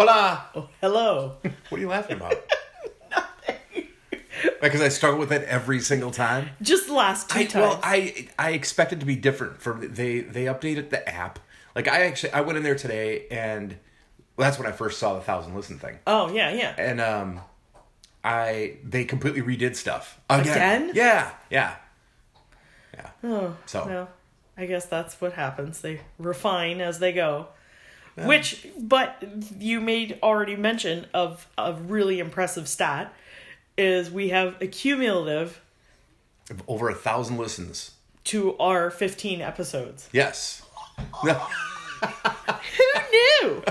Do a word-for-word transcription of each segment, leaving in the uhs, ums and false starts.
Hola! Oh, hello. What are you laughing about? Nothing. Because I struggle with that every single time. Just the last two I, times. Well, I I expect it to be different. From they they updated the app. Like I actually I went in there today, and well, that's when I first saw the thousand listen thing. Oh yeah yeah. And um, I they completely redid stuff again. Again? Yeah yeah yeah. Oh so well, I guess that's what happens. They refine as they go. Yeah. Which, but you made already mention of a really impressive stat, is we have a cumulative of over a thousand listens to our fifteen episodes. Yes. Who knew?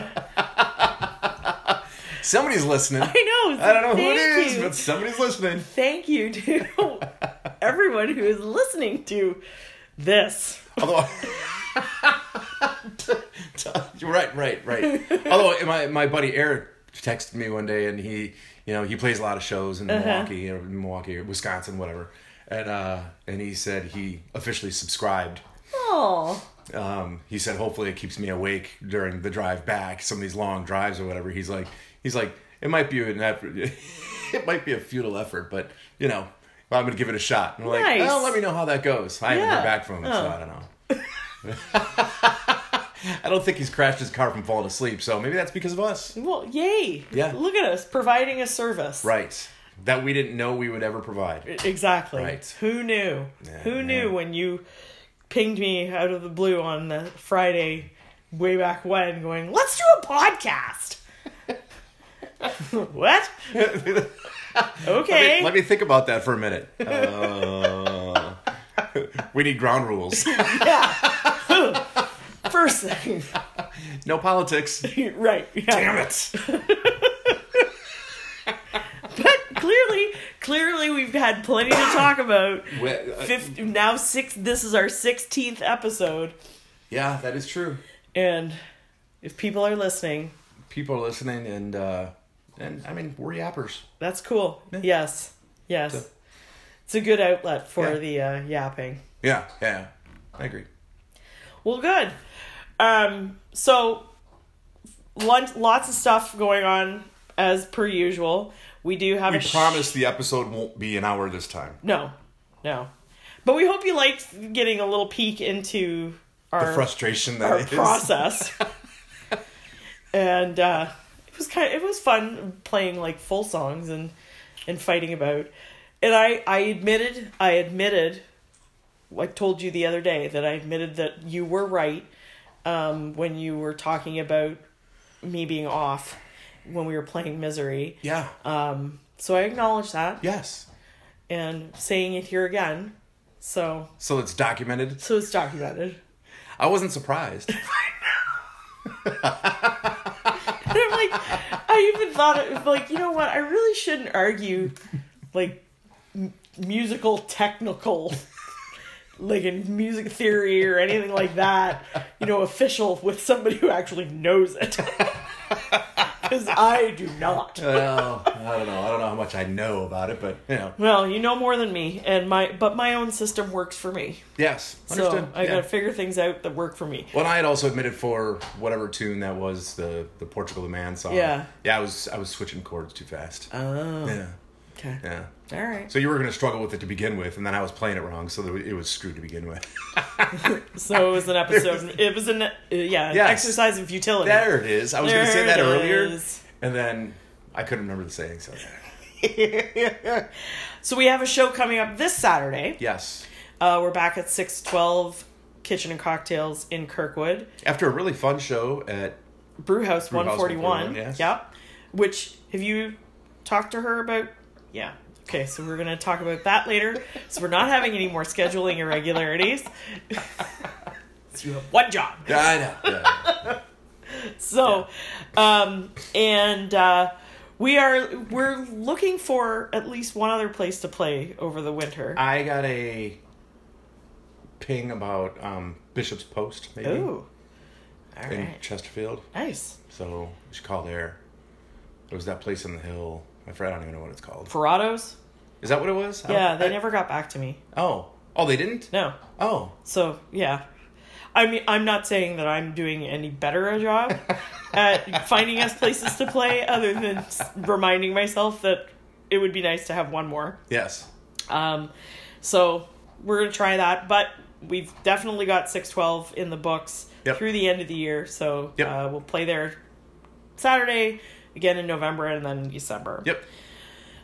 Somebody's listening. I know. I don't know who it is, you. but somebody's listening. Thank you to everyone who is listening to this. Although. Right, right, right. Although my, my buddy Eric texted me one day, and he, you know, he plays a lot of shows in uh-huh. Milwaukee, or Milwaukee, or Wisconsin, whatever. And uh, and he said he officially subscribed. Oh. Um, he said hopefully it keeps me awake during the drive back, some of these long drives or whatever. He's like, he's like, it might be an effort, it might be a futile effort, but you know, I'm gonna give it a shot. And we're nice. like, oh, let me know how that goes. I yeah. haven't heard back from him, oh. so I don't know. I don't think he's crashed his car from falling asleep, so maybe that's because of us. Well, yay. Yeah. Look at us, providing a service. Right. That we didn't know we would ever provide. Exactly. Right. Who knew? Yeah, Who man. knew when you pinged me out of the blue on the Friday way back when, going, let's do a podcast. What? Okay. Let me, let me think about that for a minute. Uh, we need ground rules. Yeah. First thing. No politics. Right. Yeah. Damn it. But clearly, clearly we've had plenty to talk about. Fifth, now six, this is our sixteenth episode. Yeah, that is true. And if people are listening. People are listening, and, uh, and I mean, we're yappers. That's cool. Yeah. Yes. Yes. So, it's a good outlet for yeah. the uh, yapping. Yeah. Yeah. I agree. Well, good. Um, so, lots of stuff going on as per usual. We do have. We a sh- promise the episode won't be an hour this time. No, no, but we hope you liked getting a little peek into our the frustration that our is. process. And uh, it was kind of, it was fun playing like full songs and and fighting about. And I I admitted I admitted. I told you the other day that I admitted that you were right um, when you were talking about me being off when we were playing Misery. Yeah. Um. So I acknowledge that. Yes. And saying it here again. So. So it's documented. So it's documented. I wasn't surprised. I know. And I'm like, I even thought it was like, you know what? I really shouldn't argue, like, m- musical technical. Like in music theory or anything like that, you know, official with somebody who actually knows it. Because I do not. Well, I don't know. I don't know how much I know about it, but, you know. Well, you know more than me, and my but my own system works for me. Yes. Understood. So I yeah. got to figure things out that work for me. Well, and I had also admitted for whatever tune that was, the, the Portugal the Man song. Yeah. Yeah, I was, I was switching chords too fast. Oh. Yeah. Okay. Yeah. All right. So you were going to struggle with it to begin with, and then I was playing it wrong, so it was screwed to begin with. So it was an episode. It was an uh, yeah, yes. an exercise in futility. There it is. I was going to say that earlier, is. and then I couldn't remember the saying. So, so we have a show coming up this Saturday. Yes. Uh, we're back at six twelve, Kitchen and Cocktails in Kirkwood. After a really fun show at Brewhouse Brew One Forty One. Yes. Yep. Which have you talked to her about? Yeah. Okay, so we're going to talk about that later. So we're not having any more scheduling irregularities. So you have one job. Yeah, I know. Yeah. So, yeah. um, and uh, we are, we're looking for at least one other place to play over the winter. I got a ping about um, Bishop's Post, maybe. Ooh. All in right. Chesterfield. Nice. So we should call there. There was that place on the hill. I forgot. I don't even know what it's called. Ferrados? Is that what it was? Yeah, they I, never got back to me. Oh. Oh, they didn't? No. Oh. So, yeah. I mean, I'm not saying that I'm doing any better a job at finding us places to play other than reminding myself that it would be nice to have one more. Yes. Um, so we're going to try that, but we've definitely got six twelve in the books yep. through the end of the year. So yep. uh, we'll play there Saturday, again in November, and then December. Yep.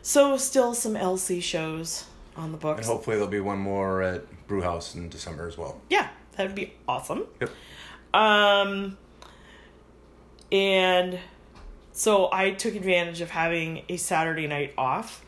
So still some L C shows on the books. And hopefully there'll be one more at Brewhouse in December as well. Yeah, that would be awesome. Yep. Um, and so I took advantage of having a Saturday night off.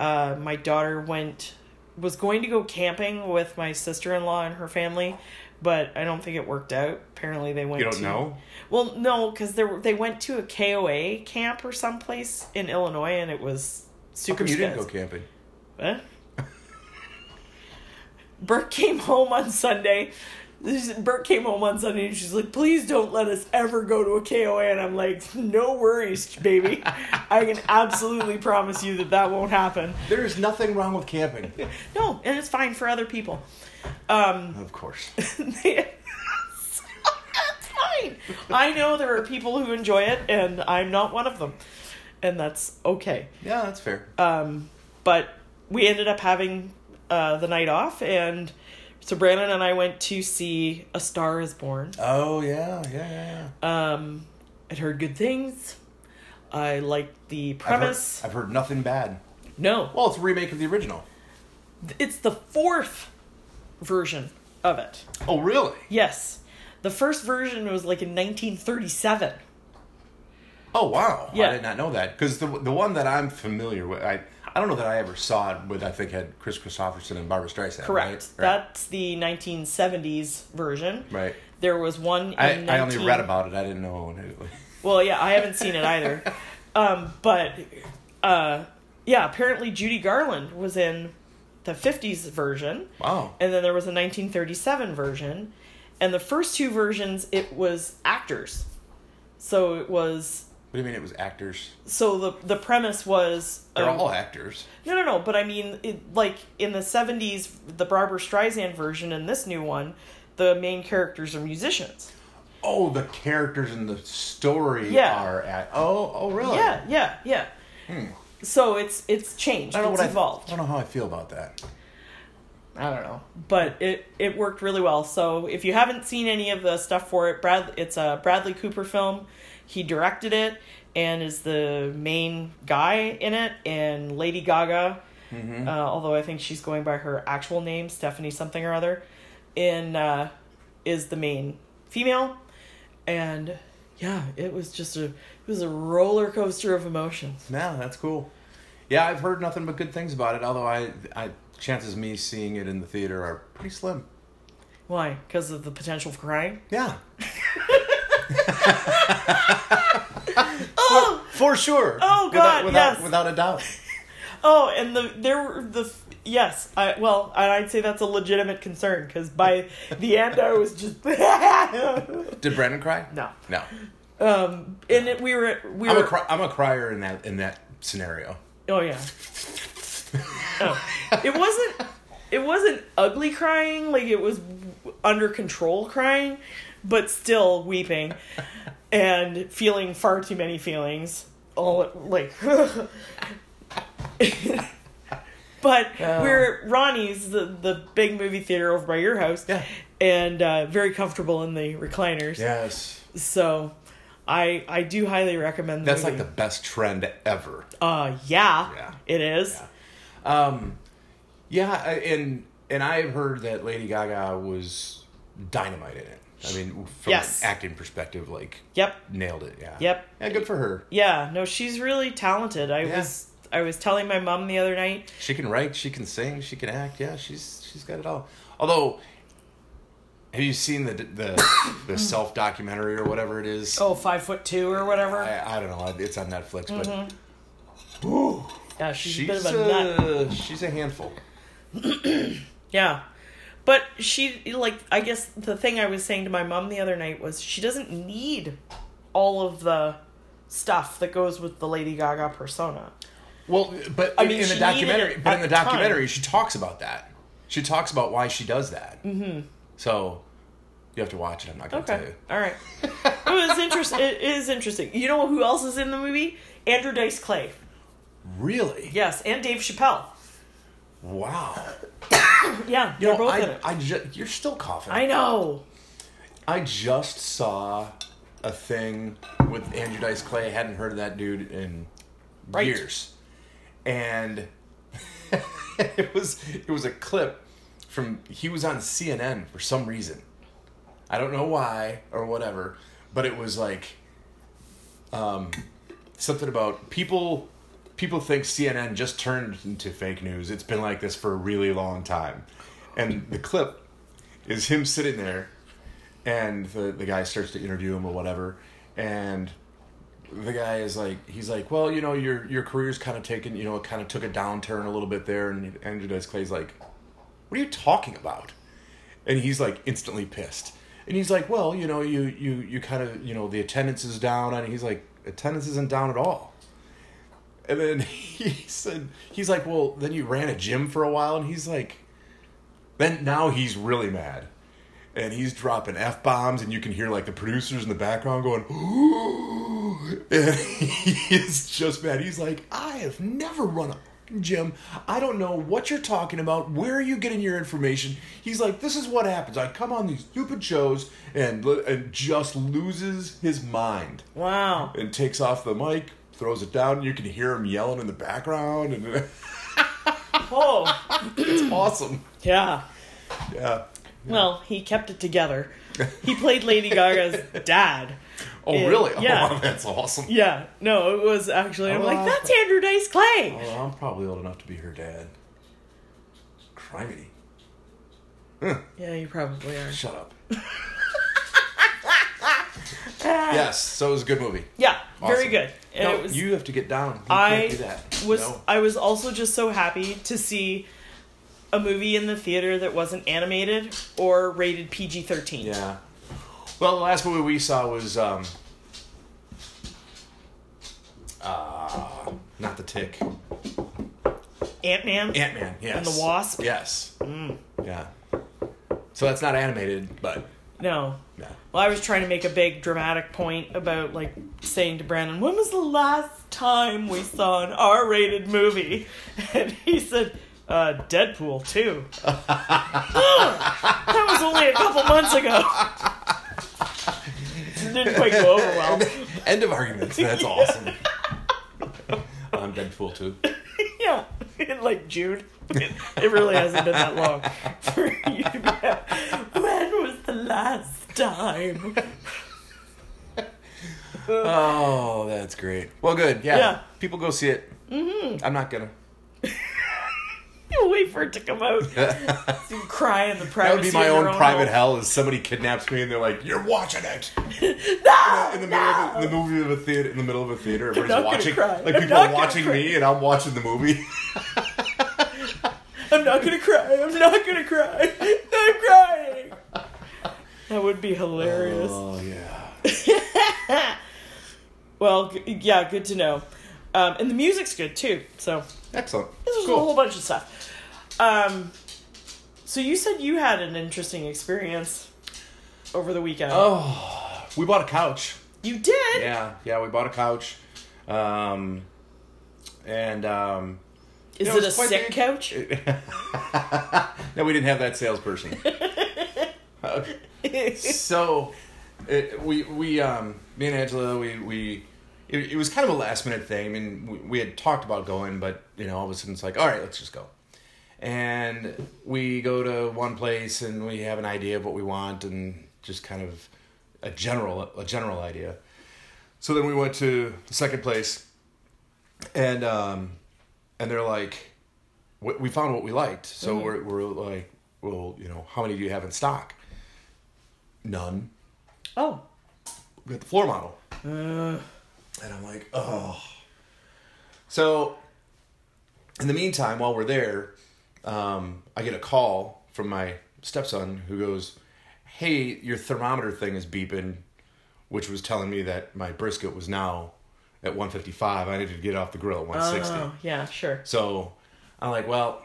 Uh, my daughter went... was going to go camping with my sister-in-law and her family, but I don't think it worked out. Apparently they went to... You don't to, know? Well, no, because they went to a K O A camp or someplace in Illinois, and it was super... How come you didn't go camping? What? Bert came home on Sunday. Bert came home on Sunday, and she's like, please don't let us ever go to a K O A. And I'm like, no worries, baby. I can absolutely promise you that that won't happen. There is nothing wrong with camping. No, and it's fine for other people. Um, of course. It's fine. I know there are people who enjoy it, and I'm not one of them. And that's okay. Yeah, that's fair. Um, but we ended up having uh, the night off, and... so Brandon and I went to see A Star Is Born. Oh, yeah, yeah, yeah, yeah. Um, I'd heard good things. I liked the premise. I've heard, I've heard nothing bad. No. Well, it's a remake of the original. It's the fourth version of it. Oh, really? Yes. The first version was like in nineteen thirty-seven. Oh, wow. Yeah. I did not know that. Because the, the one that I'm familiar with... I, I don't know that I ever saw it, but I think it had Chris Kristofferson and Barbra Streisand. Correct. Right? That's the nineteen seventies version. Right. There was one in I, nineteen... I only read about it. I didn't know it. Well, yeah, I haven't seen it either. um, but, uh, yeah, apparently Judy Garland was in the fifties version. Wow. And then there was a nineteen thirty-seven version. And the first two versions, it was actors. So it was... What do you mean it was actors? So the the premise was... They're um, all actors. No, no, no. But I mean, it, like, in the seventies, the Barbra Streisand version and this new one, the main characters are musicians. Oh, the characters in the story yeah. are... At, oh, oh, really? Yeah, yeah, yeah. Hmm. So it's it's changed. I don't know it's what evolved. I, I don't know how I feel about that. I don't know. But it, it worked really well. So if you haven't seen any of the stuff for it, Brad, it's a Bradley Cooper film. He directed it and is the main guy in it. And Lady Gaga, mm-hmm. uh, although I think she's going by her actual name, Stephanie something or other, in, uh, is the main female. And yeah, it was just a, it was a roller coaster of emotions. Yeah, that's cool. Yeah, I've heard nothing but good things about it. Although I, I chances of me seeing it in the theater are pretty slim. Why? Because of the potential for crying? Yeah. oh, for, for sure. Oh God, without, without, yes, without a doubt. Oh, and the there were the yes. I well, I'd say that's a legitimate concern because by the end I was just. Did Brandon cry? No, no. Um, and it, we were we I'm were. A cry, I'm a crier in that in that scenario. Oh yeah. oh, it wasn't it wasn't ugly crying, like it was under control crying. But still weeping and feeling far too many feelings. All like, but oh. we're at Ronnie's, the, the big movie theater over by your house, yeah. and uh, very comfortable in the recliners. Yes. So, I I do highly recommend. The That's movie. Like the best trend ever. Uh yeah. Yeah. It is. Yeah. Um, yeah, and and I've heard that Lady Gaga was dynamite in it. I mean, from yes. an acting perspective, like, yep. nailed it, yeah. Yep. Yeah, good for her. Yeah, no, she's really talented. I yeah. was I was telling my mom the other night. She can write, she can sing, she can act, yeah, she's she's got it all. Although, have you seen the the, the self-documentary or whatever it is? Oh, Five Foot Two or whatever? I, I don't know, it's on Netflix, but... Mm-hmm. Ooh, yeah, she's, she's a bit of a nut. Uh, she's a handful. yeah. But she, like, I guess the thing I was saying to my mom the other night was she doesn't need all of the stuff that goes with the Lady Gaga persona. Well, but I mean, in the documentary, but in the documentary, she talks about that. She talks about why she does that. Mm-hmm. So you have to watch it. I'm not going to okay. tell you. All right. It was interesting. It is interesting. You know who else is in the movie? Andrew Dice Clay. Really? Yes, and Dave Chappelle. Wow. Yeah, you they're know, both I, in it. I ju- you're still coughing. I know. I just saw a thing with Andrew Dice Clay. I hadn't heard of that dude in right. years. And it was it was a clip from, he was on C N N for some reason. I don't know why or whatever, but it was like um, something about people... People think C N N just turned into fake news. It's been like this for a really long time. And the clip is him sitting there, and the, the guy starts to interview him or whatever. And the guy is like, he's like, well, you know, your your career's kind of taken, you know, it kind of took a downturn a little bit there. And Andrew Dice Clay's like, what are you talking about? And he's like instantly pissed. And he's like, well, you know, you, you, you kind of, you know, the attendance is down. And he's like, attendance isn't down at all. And then he said, he's like, well, then you ran a gym for a while. And he's like, then now he's really mad. And he's dropping F-bombs. And you can hear, like, the producers in the background going, ooh. And he is just mad. He's like, I have never run a gym. I don't know what you're talking about. Where are you getting your information? He's like, this is what happens. I come on these stupid shows and, and just loses his mind. Wow. And takes off the mic. Throws it down, and you can hear him yelling in the background. And oh, it's awesome. Yeah. yeah. Yeah. Well, he kept it together. He played Lady Gaga's dad. Oh, and, really? Yeah. Oh, that's awesome. Yeah. No, it was actually, I'm oh, like, that's Andrew Dice Clay. Oh, I'm probably old enough to be her dad. Criminy. Huh. Yeah, you probably are. Shut up. Yes, so it was a good movie. Yeah, awesome. Very good. And no, it was, you have to get down. You I can't do that. was no. I was also just so happy to see a movie in the theater that wasn't animated or rated P G thirteen. Yeah. Well, the last movie we saw was um, uh, not The Tick. Ant-Man? Ant-Man, yes. And the Wasp? Yes. Mm. Yeah. So that's not animated, but... No. No. Well, I was trying to make a big dramatic point about, like, saying to Brandon, when was the last time we saw an R-rated movie? And he said, uh, Deadpool two. That was only a couple months ago. It didn't quite go over well. End of arguments. That's yeah. awesome. I'm Deadpool two. Yeah. In, like, June. It, it really hasn't been that long for you to be when was the last time? Oh, that's great. Well, good. Yeah. yeah. People go see it. Mm-hmm. I'm not going to. You'll wait for it to come out. You cry in the privacy. That would be my own, own private home. Hell is somebody kidnaps me and they're like, you're watching it. No! In the, in the, no! Middle of a, in the movie of a theater, in the middle of a theater, everybody's watching. Cry. Like, I'm people are watching cry. me and I'm watching the movie. I'm not going to cry. I'm not going to cry. I'm crying. That would be hilarious. Oh, yeah. Well, yeah, good to know. Um, and the music's good, too. So excellent. This was cool. A whole bunch of stuff. Um, so you said you had an interesting experience over the weekend. Oh, we bought a couch. You did? Yeah. Yeah, we bought a couch. Um, and... Um, Is you know, it, it a sick big. couch? No, we didn't have that salesperson. Okay. So, it, we we um me and Angela we we it, it was kind of a last minute thing. I mean, we, we had talked about going, but you know, all of a sudden it's like, all right, let's just go. And we go to one place and we have an idea of what we want and just kind of a general a general idea. So then we went to the second place, and um. And they're like, we found what we liked. So mm-hmm. we're we're like, well, you know, how many do you have in stock? None. Oh. We got the floor model. Uh. And I'm like, oh. So, in the meantime, while we're there, um, I get a call from my stepson who goes, hey, your thermometer thing is beeping, which was telling me that my brisket was now at one fifty-five. I needed to get off the grill at one sixty. Oh, yeah, sure. So I'm like, well,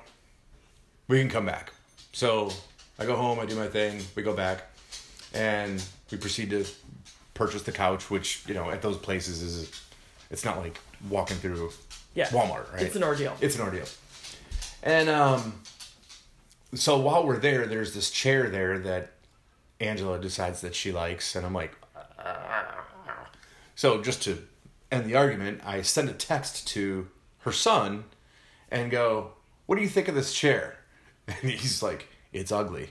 we can come back. So I go home, I do my thing, we go back, and we proceed to purchase the couch, which, you know, at those places is, it's not like walking through yeah. Walmart, right? It's an ordeal. It's an ordeal. And um, so while we're there, there's this chair there that Angela decides that she likes, and I'm like, ah. So just to end the argument, I send a text to her son and go, what do you think of this chair? And he's like, it's ugly.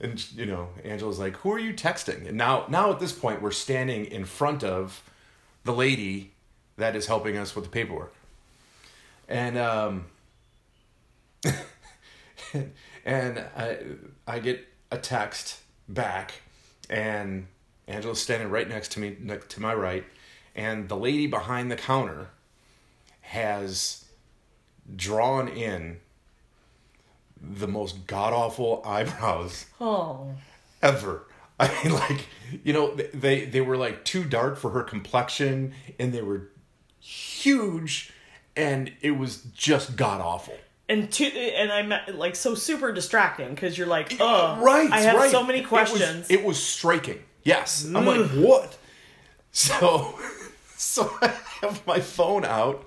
And, you know, Angela's like, who are you texting? And now, now at this point, we're standing in front of the lady that is helping us with the paperwork. And, um... and I, I get a text back, and Angela's standing right next to me, next to my right, and the lady behind the counter has drawn in the most god-awful eyebrows oh. ever. I mean, like, you know, they, they were, like, too dark for her complexion, and they were huge, and it was just god-awful. And to, and I'm, like, so super distracting, because you're like, oh, right, I have right. so many questions. It was, it was striking. Yes. Ugh. I'm like, what? So, so I have my phone out,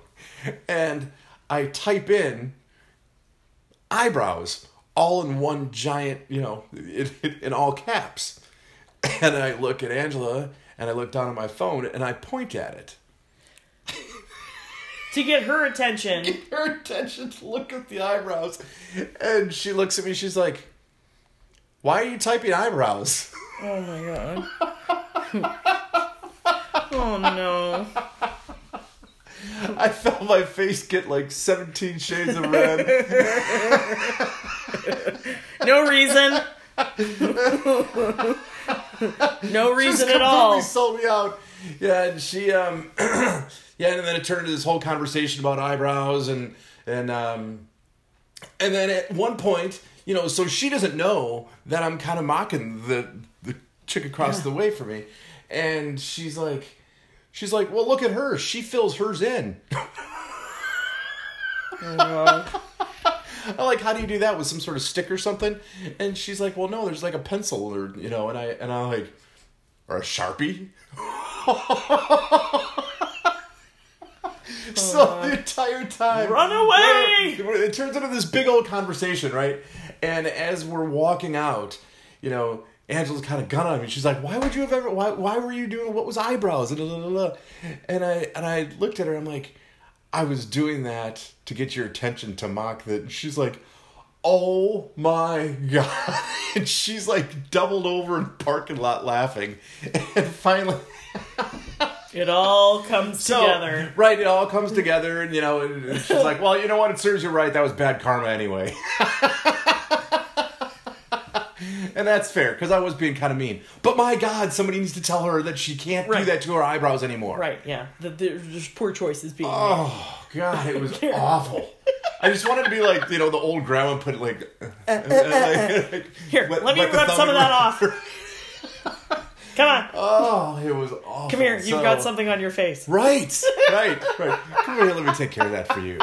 and I type in eyebrows, all in one giant, you know, in, in all caps. And I look at Angela, and I look down at my phone, and I point at it. To get her attention. Get her attention to look at the eyebrows. And she looks at me, she's like, why are you typing eyebrows? Oh my god. Oh no. I felt my face get like seventeen shades of red. No reason. No reason at all. Just completely sold me out. Yeah, and she, um, yeah, and then it turned into this whole conversation about eyebrows, and and um, and then at one point, you know, so she doesn't know that I'm kind of mocking the the chick across yeah. the way from me, and she's like, she's like, well, look at her, she fills hers in. Oh, I'm like, how do you do that with some sort of stick or something? And she's like, well, no, there's like a pencil, or you know, and I and I'm like, or a Sharpie. So uh, the entire time, run away! It turns into this big old conversation, right? And as we're walking out, you know, Angela's kind of gunned on me. She's like, "Why would you have ever? Why? Why were you doing? What was eyebrows?" And I and I looked at her. I'm like, "I was doing that to get your attention to mock that." And she's like, "Oh my god!" And she's like doubled over in the parking lot laughing. And finally, it all comes so, together. Right, it all comes together, and you know, and she's like, "Well, you know what? It serves you right. That was bad karma anyway." And that's fair, because I was being kind of mean. But my God, somebody needs to tell her that she can't right. do that to her eyebrows anymore. Right, yeah. The, the, the poor choices being oh, made. God, it was awful. I just wanted to be like, you know, the old grandma put it like... Uh, uh, uh, like here, let, let me rub some of that off. Come on. Oh, it was awful. Come here, you've so, got something on your face. Right, right, right. Come here, let me take care of that for you.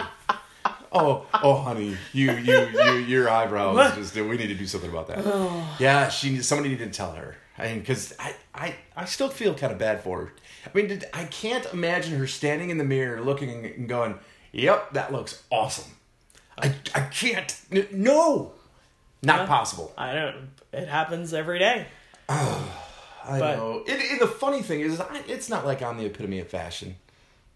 Oh, oh, honey, you, you, you, your eyebrows. Just, we need to do something about that. Oh. Yeah, she. Somebody needed to tell her. I mean, because I, I, I still feel kind of bad for her. I mean, did, I can't imagine her standing in the mirror, looking and going, "Yep, that looks awesome." I, I can't. N- no, not yeah, possible. I don't. It happens every day. Oh, I but, know. It, it, the funny thing is, it's not like I'm the epitome of fashion.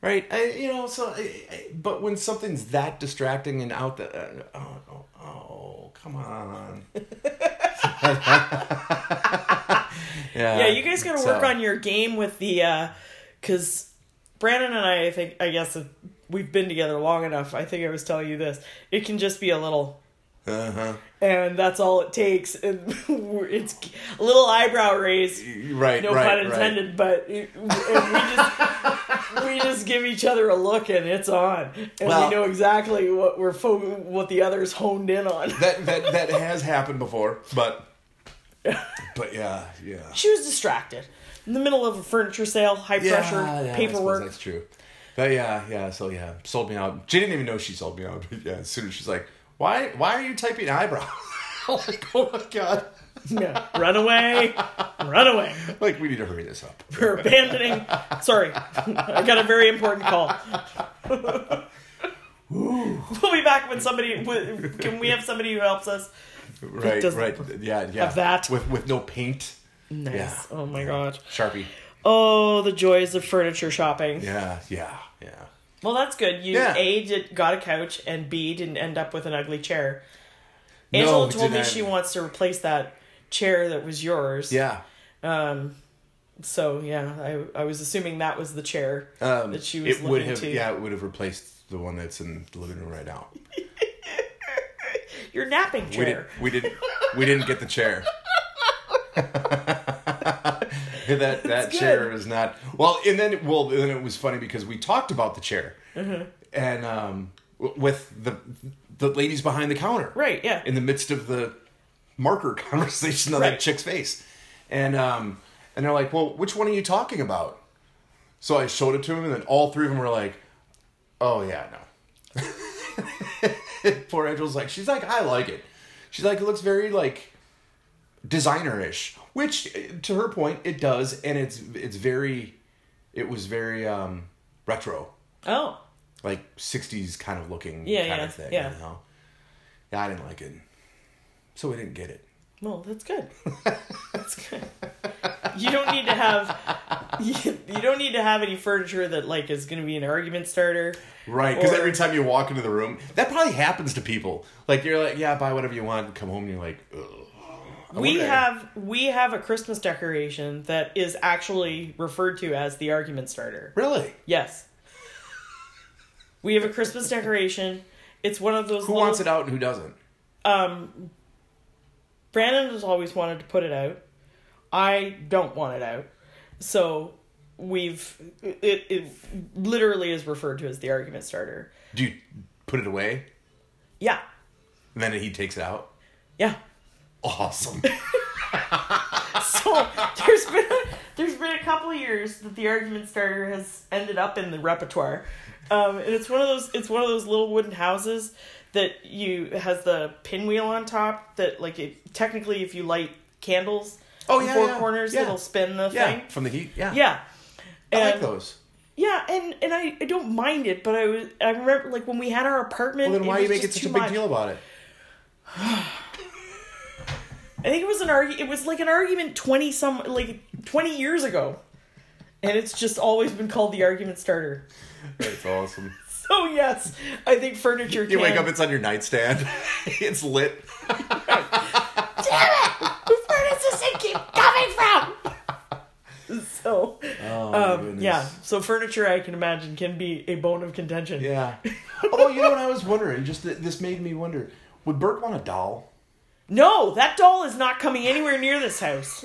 Right, I, you know, so, I, I, but when something's that distracting and out the, uh, oh, oh, oh, come on. yeah. yeah, you guys gotta work so. on your game with the, uh, cause Brandon and I, I think, I guess if we've been together long enough, I think I was telling you this, it can just be a little, Uh-huh. And that's all it takes. And it's a little eyebrow raise. Right, no right, pun intended, right. But it, we, just, we just give each other a look and it's on. And well, we know exactly what we're fo- what the other's honed in on. that, that that has happened before, but but yeah, yeah. She was distracted. In the middle of a furniture sale, high yeah, pressure, yeah, paperwork. That's true. But yeah, yeah, so yeah, sold me out. She didn't even know she sold me out. But yeah, as soon as she's like, Why Why are you typing eyebrow? I'm like, oh my God. Yeah. Run away. Run away. Like, we need to hurry this up. We're abandoning. Sorry. I got a very important call. Ooh. We'll be back when somebody, can we have somebody who helps us? Right, right. Yeah, yeah. Have that. With, with no paint. Nice. Yeah. Oh my God. Sharpie. Oh, the joys of furniture shopping. Yeah, yeah, yeah. Well, that's good. You, yeah. A, did, got a couch, and B, didn't end up with an ugly chair. Angela no, told me she wants to replace that chair that was yours. Yeah. Um. So, yeah, I I was assuming that was the chair um, that she was it looking would have, to. Yeah, it would have replaced the one that's in the living room right now. Your napping chair. We, did, we, didn't, we didn't get the chair. That that chair is not well, and then well, then it was funny because we talked about the chair, mm-hmm. and um, w- with the the ladies behind the counter, right? Yeah, in the midst of the marker conversation on right. that chick's face, and um, and they're like, "Well, which one are you talking about?" So I showed it to them, and then all three of them were like, "Oh yeah, no." Poor Angel's like, she's like, "I like it." She's like, "It looks very like designer-ish." Which, to her point, it does, and it's it's very, it was very um, retro. Oh. Like sixties kind of looking yeah, kind yeah, of thing. Yeah, you know? Yeah. I didn't like it, so we didn't get it. Well, that's good. That's good. You don't need to have you, you don't need to have any furniture that like is going to be an argument starter. Right, because every time you walk into the room, that probably happens to people. Like you're like, yeah, buy whatever you want, and come home, and you're like, ugh. We have we have a Christmas decoration that is actually referred to as the argument starter. Really? Yes. We have a Christmas decoration. It's one of those. Who little, wants it out and who doesn't? Um, Brandon has always wanted to put it out. I don't want it out, so we've it it literally is referred to as the argument starter. Do you put it away? Yeah. And then he takes it out? Yeah. Awesome. So there's been a, there's been a couple of years that the argument starter has ended up in the repertoire, um, and it's one of those it's one of those little wooden houses that you it has the pinwheel on top that like it technically if you light candles oh, in yeah, four yeah. corners yeah. it'll spin the yeah. thing from the heat yeah yeah and, I like those yeah and and I, I don't mind it but I was I remember like when we had our apartment well then why you make it such a big much. deal about it. I think it was an argu- It was like an argument twenty some like twenty years ago, and it's just always been called the argument starter. That's awesome. So yes, I think furniture. You can... wake up, it's on your nightstand. It's lit. Damn it! Where does this thing keep coming from? So, oh, um, yeah. So furniture, I can imagine, can be a bone of contention. Yeah. Although you know what I was wondering, just th- this made me wonder: would Bert want a doll? No, that doll is not coming anywhere near this house.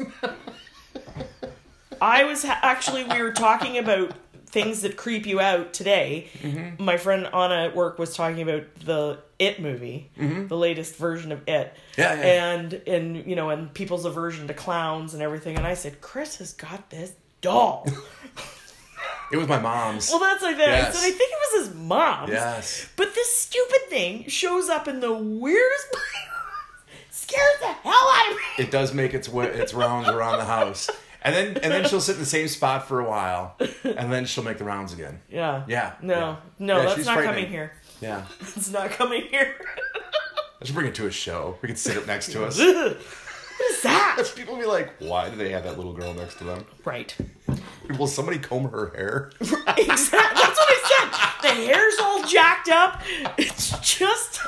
I was ha- actually, we were talking about things that creep you out today. Mm-hmm. My friend Anna at work was talking about the It movie, mm-hmm. the latest version of It. Yeah, yeah. And, and, you know, and people's aversion to clowns and everything. And I said, Chris has got this doll. It was my mom's. Well, that's like that. Yes. I said, I think it was his mom's. Yes. But this stupid thing shows up in the weirdest place. Scares the hell out of me. It does make its its rounds around the house, and then and then she'll sit in the same spot for a while, and then she'll make the rounds again. Yeah. Yeah. No. Yeah. No, yeah, that's not coming here. Yeah. It's not coming here. I should bring it to a show. We could sit up next to us. What is that? People will be like, "Why do they have that little girl next to them?" Right. Will somebody comb her hair? Exactly. That's what I said. The hair's all jacked up. It's just.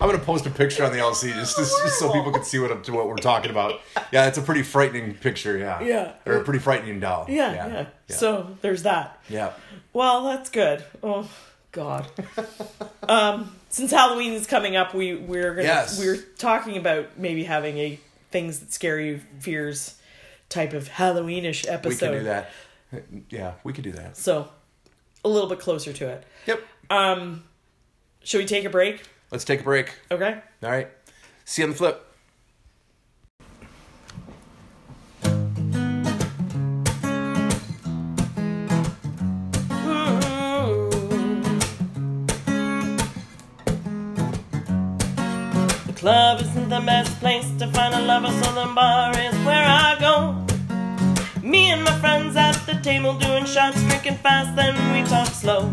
I'm going to post a picture on the L C just, just so people can see what up to what we're talking about. Yeah, it's a pretty frightening picture, yeah. Yeah. Or a pretty frightening doll. Yeah, yeah. yeah. So, there's that. Yeah. Well, that's good. Oh, God. um, since Halloween is coming up, we we're gonna yes. we're talking about maybe having a things that scare you, fears type of Halloweenish episode. We can do that. Yeah, we could do that. So, a little bit closer to it. Yep. Um, should we take a break? Let's take a break. Okay. All right. See you on the flip. Club isn't the best place to find a lover, so the bar is where I go. Me and my friends at the table doing shots, drinking fast, then we talk slow.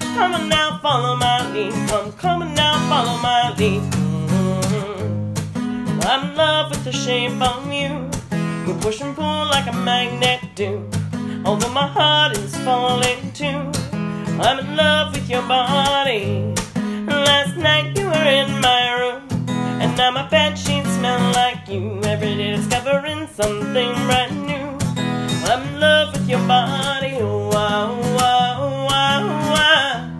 Come on now, follow my lead. Come, come on now, follow my lead. Mm-hmm. I'm in love with the shape of you. We push and pull like a magnet do. Although my heart is falling too, I'm in love with your body. Last night you were in my room, and now my bed sheets smell like you. Every day discovering something brand new. I'm in love with your body. Oh, wow, wow, wow, wow.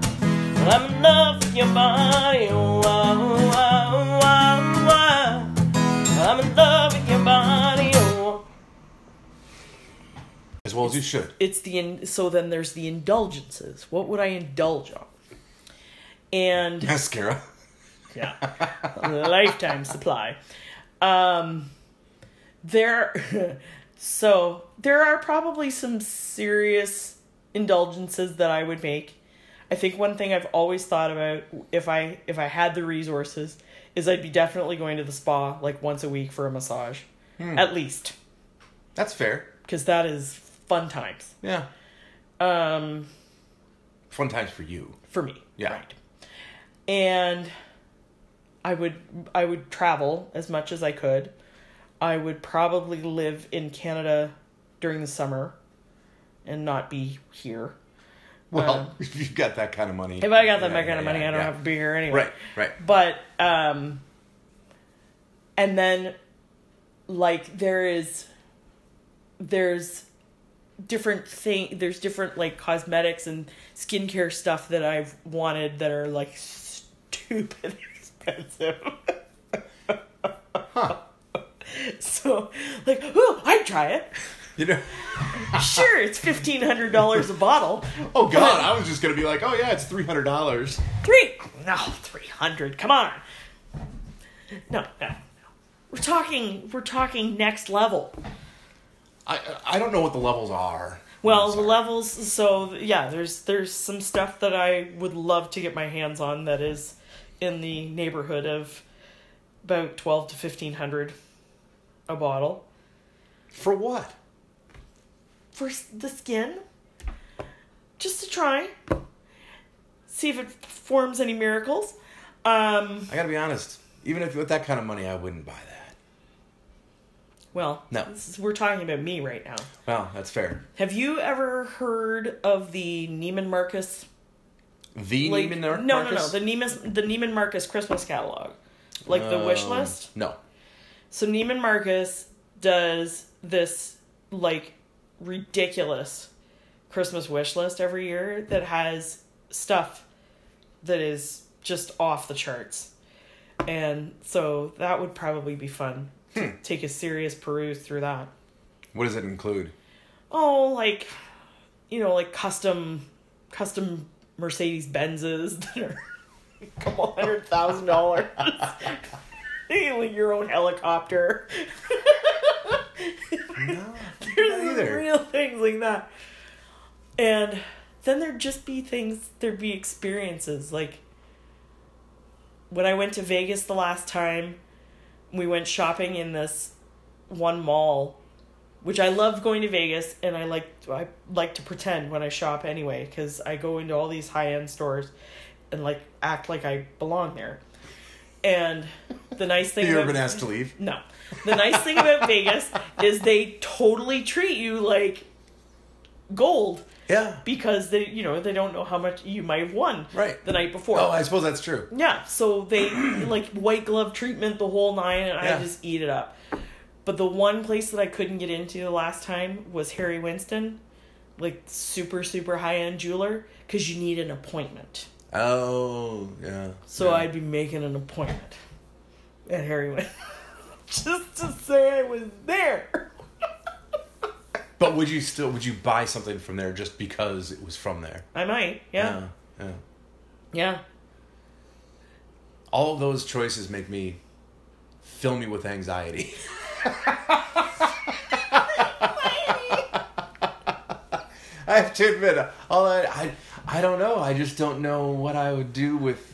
I'm in love with your body. Oh, wow, wow, wow, wow. I'm in love with your body. Oh. As well as you should. It's the in- so then there's the indulgences. What would I indulge on? And mascara. Yeah. Lifetime supply. Um, there so there are probably some serious indulgences that I would make. I think one thing I've always thought about, if I if I had the resources, is I'd be definitely going to the spa like once a week for a massage. Hmm. At least. That's fair. Because that is fun times. Yeah. Um fun times for you. For me. Yeah. Right. And I would I would travel as much as I could. I would probably live in Canada during the summer and not be here. Well, if um, you've got that kind of money. If I got that yeah, kind yeah, of money, yeah, I don't yeah. have to be here anyway. Right, right. But, um, and then, like, there is, there's different thing. There's different, like, cosmetics and skincare stuff that I've wanted that are, like, stupid expensive. Huh. So, like, oh, I'd try it. You know? Sure, it's fifteen hundred dollars a bottle. Oh, God, but I was just going to be like, oh, yeah, it's three hundred dollars. Three? No, three hundred dollars. Come on. No, no, no. We're talking, we're talking next level. I I don't know what the levels are. Well, the levels, so, yeah, there's there's some stuff that I would love to get my hands on that is in the neighborhood of about twelve to fifteen hundred a bottle. For what? For the skin. Just to try. See if it forms any miracles. Um, I gotta be honest, even if with that kind of money, I wouldn't buy that. Well, no. This is, we're talking about me right now. Well, that's fair. Have you ever heard of the Neiman Marcus? The like, Neiman Marcus? No, no, no. The Neiman, the Neiman Marcus Christmas catalog. Like um, the wish list? No. So Neiman Marcus does this, like, ridiculous Christmas wish list every year that has stuff that is just off the charts. And so that would probably be fun. Hmm. Take a serious peruse through that. What does it include? Oh, like, you know, like custom, custom Mercedes Benzes that are a couple hundred thousand dollars. Your own helicopter. No, there's real things like that. And then there'd just be things. There'd be experiences like when I went to Vegas the last time. We went shopping in this one mall, which I love going to Vegas, and I like I like to pretend when I shop anyway, because I go into all these high-end stores, and like act like I belong there. And the nice thing you ever been asked to leave? No. The nice thing about Vegas is they totally treat you like gold. Yeah. Because they, you know, they don't know how much you might have won right. the night before. Oh, I suppose that's true. Yeah. So they like white glove treatment the whole nine, and yeah. I just eat it up. But the one place that I couldn't get into the last time was Harry Winston, like super super high end jeweler, because you need an appointment. Oh yeah. So yeah. I'd be making an appointment at Harry Winston just to say I was there. But would you still, would you buy something from there just because it was from there? I might, yeah. Yeah. Yeah. yeah. All of those choices make me, fill me with anxiety. I have to admit, all I, I, I don't know. I just don't know what I would do with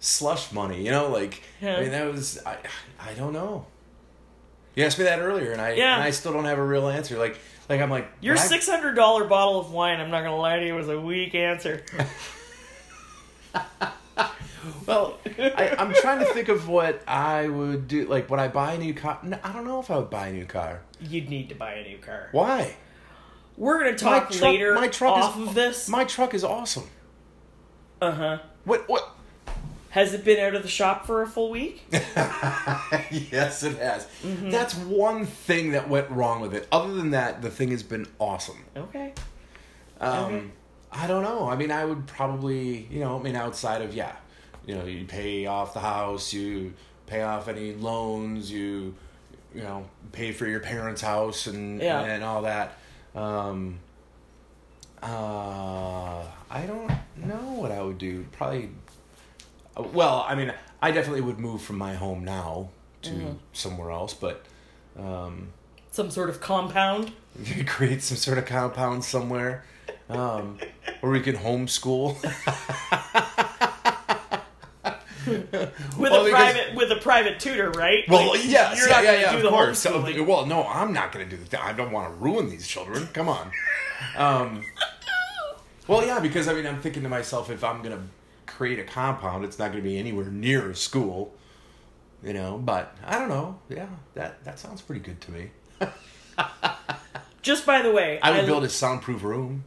slush money, you know? Like, yeah. I mean, that was, I, I don't know. You asked me that earlier, and I yeah. and I still don't have a real answer. Like, like I'm like your six hundred dollar bottle of wine. I'm not gonna lie to you, was a weak answer. Well, I, I'm trying to think of what I would do. Like, would I buy a new car? No, I don't know if I would buy a new car. You'd need to buy a new car. Why? We're gonna talk my truck, later. My truck off is, of this. My truck is awesome. Uh huh. What what? Has it been out of the shop for a full week? Yes, it has. Mm-hmm. That's one thing that went wrong with it. Other than that, the thing has been awesome. Okay. Um, okay. I don't know. I mean, I would probably, you know, I mean, outside of, yeah, you know, you pay off the house, you pay off any loans, you, you know, pay for your parents' house and, yeah. and all that. Um, uh, I don't know what I would do. Probably... Well, I mean, I definitely would move from my home now to mm-hmm. somewhere else, but... Um, some sort of compound? Create some sort of compound somewhere. Um, or we could homeschool. with, well, a because, private, with a private tutor, right? Well, like, yes. You're yeah, not yeah, yeah, do of the course. So, well, no, I'm not going to do that. I don't want to ruin these children. Come on. Um, well, yeah, because, I mean, I'm thinking to myself, if I'm going to... create a compound, it's not going to be anywhere near a school, you know, but I don't know. Yeah, that that sounds pretty good to me. Just by the way, I would I, build a soundproof room.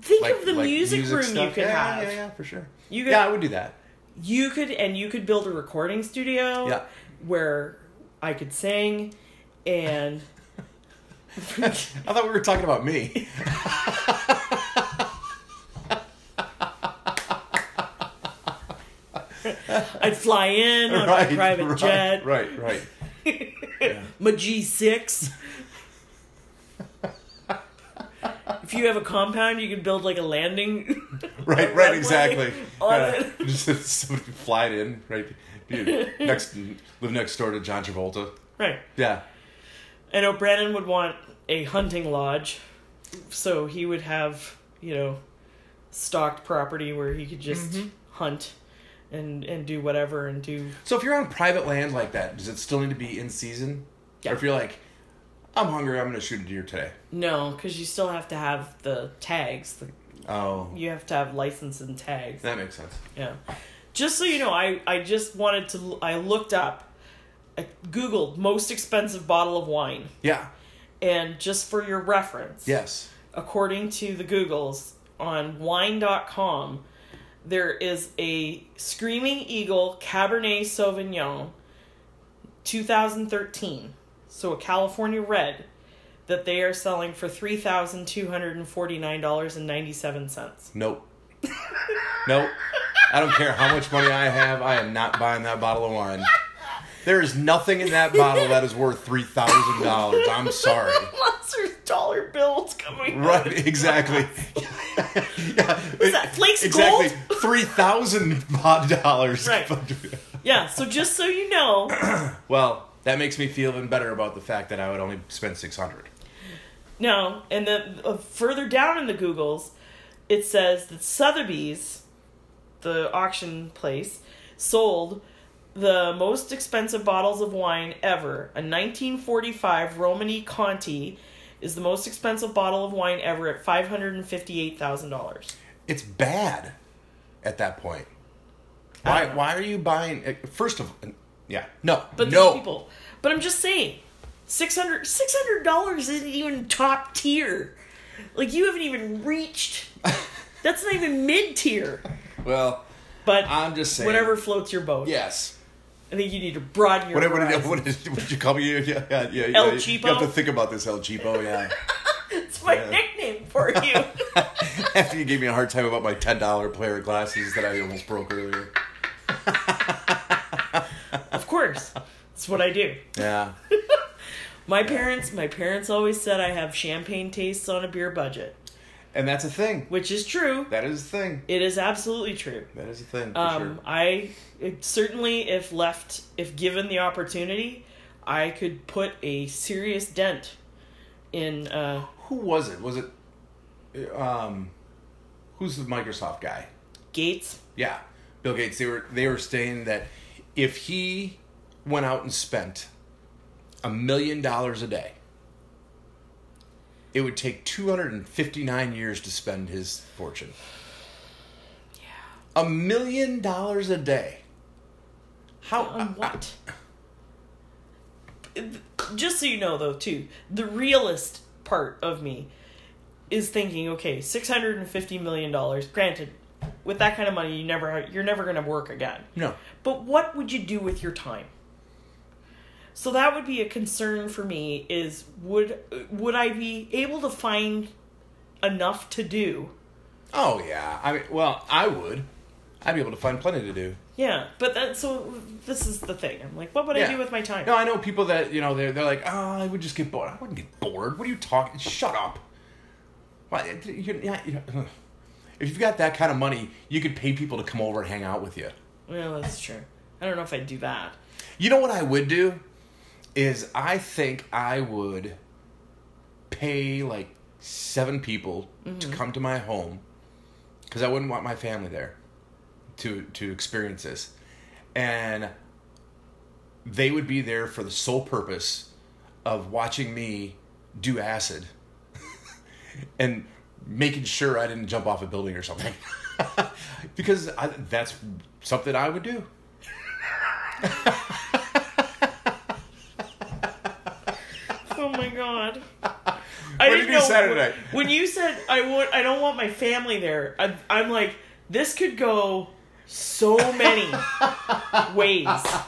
Think like, of the like music, music room stuff. You could yeah, have yeah yeah for sure you could, yeah I would do that. You could, and you could build a recording studio yeah. where I could sing and I thought we were talking about me. I'd fly in on right, my private right, jet. Right, right, right. Yeah. My G six. If you have a compound, you could build like a landing. Right, right, exactly. Yeah. Just somebody fly it in, right? Dude, next, live next door to John Travolta. Right. Yeah. I know Brandon would want a hunting lodge, so he would have, you know, stocked property where he could just mm-hmm. hunt. And and do whatever and do... So if you're on private land like that, does it still need to be in season? Yeah. Or if you're like, I'm hungry, I'm going to shoot a deer today. No, because you still have to have the tags. The, oh. You have to have license and tags. That makes sense. Yeah. Just so you know, I, I just wanted to... I looked up, I Googled most expensive bottle of wine. Yeah. And just for your reference... Yes. According to the Googles, on wine dot com... there is a Screaming Eagle Cabernet Sauvignon two thousand thirteen, so a California red, that they are selling for three thousand two hundred forty-nine dollars and ninety-seven cents. Nope. Nope. I don't care how much money I have, I am not buying that bottle of wine. There is nothing in that bottle that is worth three thousand dollars. I'm sorry. Unless there's dollar bills coming right, out. Right, exactly. Yeah. Is that Flakes exactly. Gold? three thousand dollars. Right. Yeah, so just so you know. Well, that makes me feel even better about the fact that I would only spend six hundred dollars. No, and then uh, further down in the Googles, it says that Sotheby's, the auction place, sold... the most expensive bottles of wine ever. A nineteen forty-five Romani Conti is the most expensive bottle of wine ever at five hundred fifty-eight thousand dollars. It's bad. at that point? Why why are you buying? First of all, yeah, no, but no. people. But I'm just saying, six hundred dollars six hundred dollars isn't even top tier. Like, you haven't even reached. That's not even mid tier. Well, but I'm just saying, whatever floats your boat. Yes. I think you need to broaden your horizons. What, what, what, what did you call me? Yeah, yeah, yeah, El yeah. Cheapo? You have to think about this, El Cheapo, yeah. It's my yeah. nickname for you. After you gave me a hard time about my ten dollar player glasses that I almost broke earlier. Of course. That's what I do. Yeah. my yeah. parents my parents always said I have champagne tastes on a beer budget. And that's a thing. Which is true. That is a thing. It is absolutely true. That is a thing, for um, sure. I it, certainly, if left, if given the opportunity, I could put a serious dent in... Uh, Who was it? Was it... Um, who's the Microsoft guy? Gates. Yeah. Bill Gates. They were, they were saying that if he went out and spent a million dollars a day, it would take two hundred fifty-nine years to spend his fortune. Yeah. A million dollars a day. How? On what? I, I, Just so you know, though, too, the realist part of me is thinking, okay, six hundred fifty million dollars. Granted, with that kind of money, you never, you're never going to work again. No. But what would you do with your time? So that would be a concern for me, is would would I be able to find enough to do? Oh, yeah. I mean, well, I would. I'd be able to find plenty to do. Yeah, but that, so this is the thing. I'm like, what would yeah. I do with my time? No, I know people that, you know, they're, they're like, oh, I would just get bored. I wouldn't get bored. What are you talking? Shut up. Why, you're, you're, you're, if you've got that kind of money, you could pay people to come over and hang out with you. Well, that's true. I don't know if I'd do that. You know what I would do? Is I think I would pay like seven people mm-hmm. to come to my home, because I wouldn't want my family there to to experience this, and they would be there for the sole purpose of watching me do acid and making sure I didn't jump off a building or something, because I, that's something I would do. Oh my God! I what didn't did you know Saturday? When, when you said I want, I don't want my family there. I, I'm like, this could go so many ways. I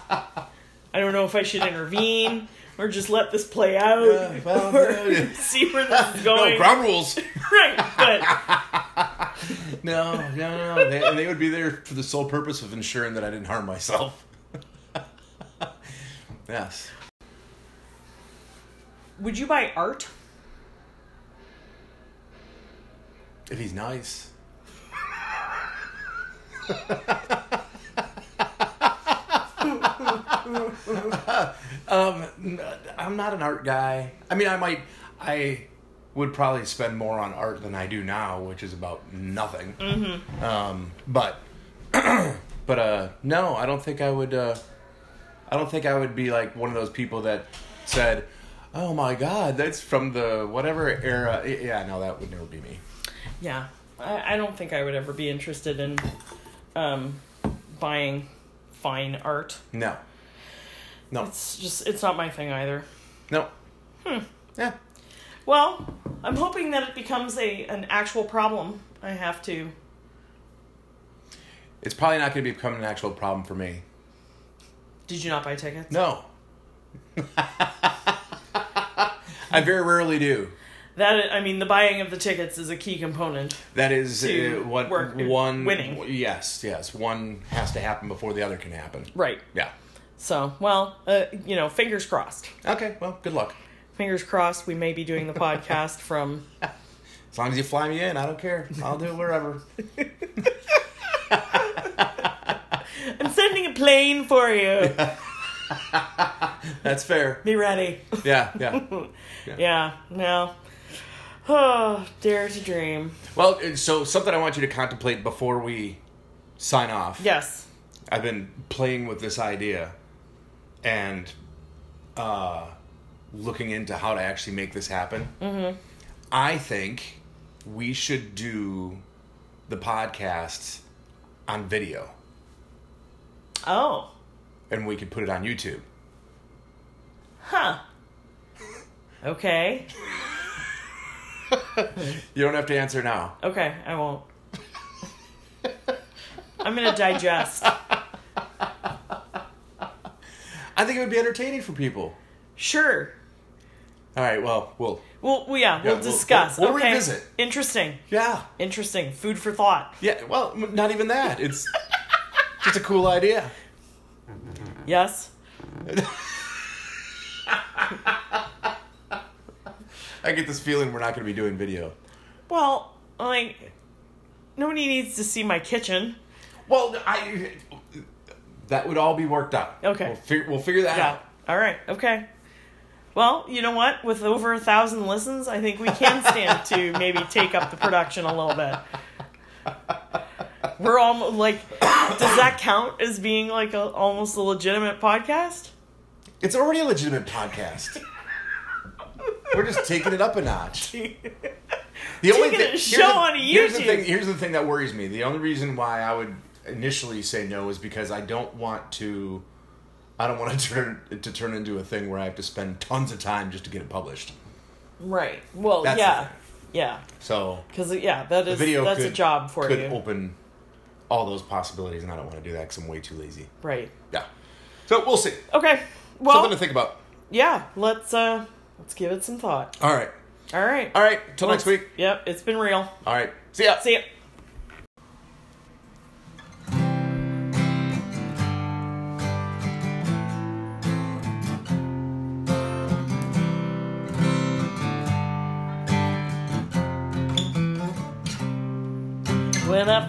don't know if I should intervene or just let this play out yeah, well, or yeah. see where this is going. No ground rules, right? But no, no, no. They, they would be there for the sole purpose of ensuring that I didn't harm myself. Yes. Would you buy art? If he's nice. um, I'm not an art guy. I mean, I might, I would probably spend more on art than I do now, which is about nothing. Mm-hmm. Um, but, but uh, no, I don't think I would. Uh, I don't think I would be like one of those people that said, oh my God, that's from the whatever era. Yeah, no, that would never be me. Yeah, I, I don't think I would ever be interested in um, buying fine art. No. No. It's just, it's not my thing either. No. Hmm. Yeah. Well, I'm hoping that it becomes a an actual problem I have to. It's probably not going to become an actual problem for me. Did you not buy tickets? No. I very rarely do. That, I mean, the buying of the tickets is a key component. That is uh, what work, one winning. Yes, yes. One has to happen before the other can happen. Right. Yeah. So, well, uh, you know, fingers crossed. Okay. Well, good luck. Fingers crossed. We may be doing the podcast from. As long as you fly me in, I don't care. I'll do it wherever. I'm sending a plane for you. That's fair. Be ready. Yeah, yeah. Yeah, yeah no. Oh, dare to dream. Well, so something I want you to contemplate before we sign off. Yes. I've been playing with this idea and uh, looking into how to actually make this happen. Mm-hmm. I think we should do the podcasts on video. Oh. And we could put it on YouTube. Huh. Okay. You don't have to answer now. Okay, I won't. I'm going to digest. I think it would be entertaining for people. Sure. All right, well, we'll... Well, yeah, yeah we'll discuss. We'll, we'll, we'll okay. revisit. Interesting. Yeah. Interesting. Food for thought. Yeah, well, not even that. It's just a cool idea. Yes. I get this feeling we're not going to be doing video. Well, like, nobody needs to see my kitchen. Well, I... That would all be worked out. Okay. We'll, fig- we'll figure that yeah. out. All right. Okay. Well, you know what? With over a thousand listens, I think we can stand to maybe take up the production a little bit. We're almost like, does that count as being like a, almost a legitimate podcast? It's already a legitimate podcast. We're just taking it up a notch. The taking only thing, a show the, on a YouTube. Here's the thing. Here's the thing that worries me. The only reason why I would initially say no is because I don't want to I don't want to turn it to turn into a thing where I have to spend tons of time just to get it published. Right. Well, that's yeah. Yeah. So cuz yeah, that is that's could, a job for could you. Could open all those possibilities and I don't want to do that cuz I'm way too lazy. Right. Yeah. So we'll see. Okay. Well, something to think about. Yeah, let's uh let's give it some thought. All right. All right. All right, till well, next week. Yep, it's been real. All right. See ya. See ya. When I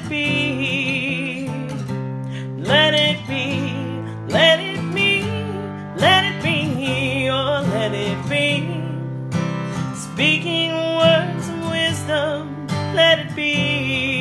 be. Let it be, let it be. Let it be, oh, let it be. Speaking words of wisdom, let it be.